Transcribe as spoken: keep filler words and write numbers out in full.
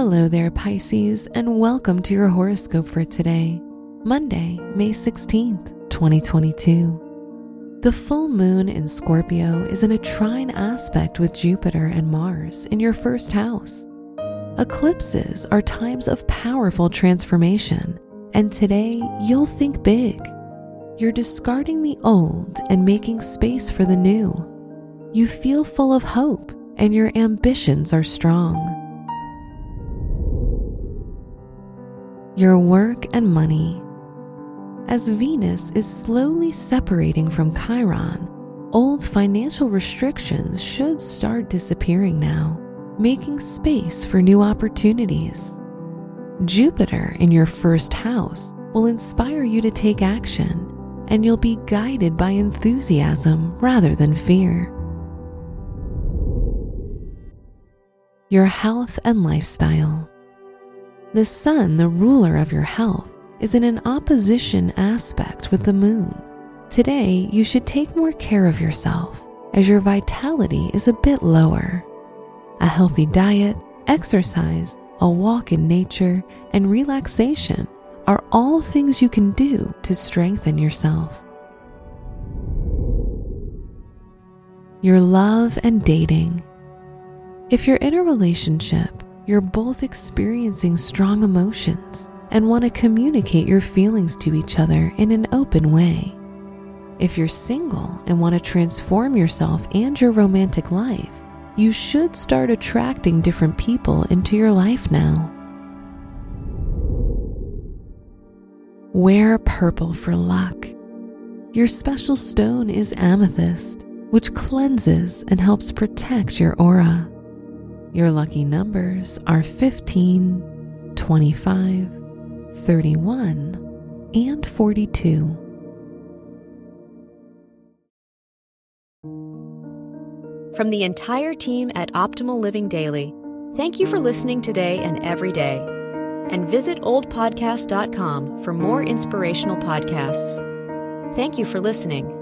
Hello there, Pisces, and welcome to your horoscope for today, Monday, May sixteenth, twenty twenty-two. The full moon in Scorpio is in a trine aspect with Jupiter and Mars in your first house. Eclipses are times of powerful transformation, and today you'll think big. You're discarding the old and making space for the new. You feel full of hope, and your ambitions are strong. Your work and money. As Venus is slowly separating from Chiron, old financial restrictions should start disappearing now, making space for new opportunities. Jupiter in your first house will inspire you to take action, and you'll be guided by enthusiasm rather than fear. Your health and lifestyle. The sun, the ruler of your health, is in an opposition aspect with the moon. Today, you should take more care of yourself as your vitality is a bit lower. A healthy diet, exercise, a walk in nature, and relaxation are all things you can do to strengthen yourself. Your love and dating. If you're in a relationship, you're both experiencing strong emotions and want to communicate your feelings to each other in an open way. If you're single and want to transform yourself and your romantic life, you should start attracting different people into your life now. Wear purple for luck. Your special stone is amethyst, which cleanses and helps protect your aura. Your lucky numbers are fifteen, twenty-five, thirty-one, and forty-two. From the entire team at Optimal Living Daily, thank you for listening today and every day. And visit old podcast dot com for more inspirational podcasts. Thank you for listening.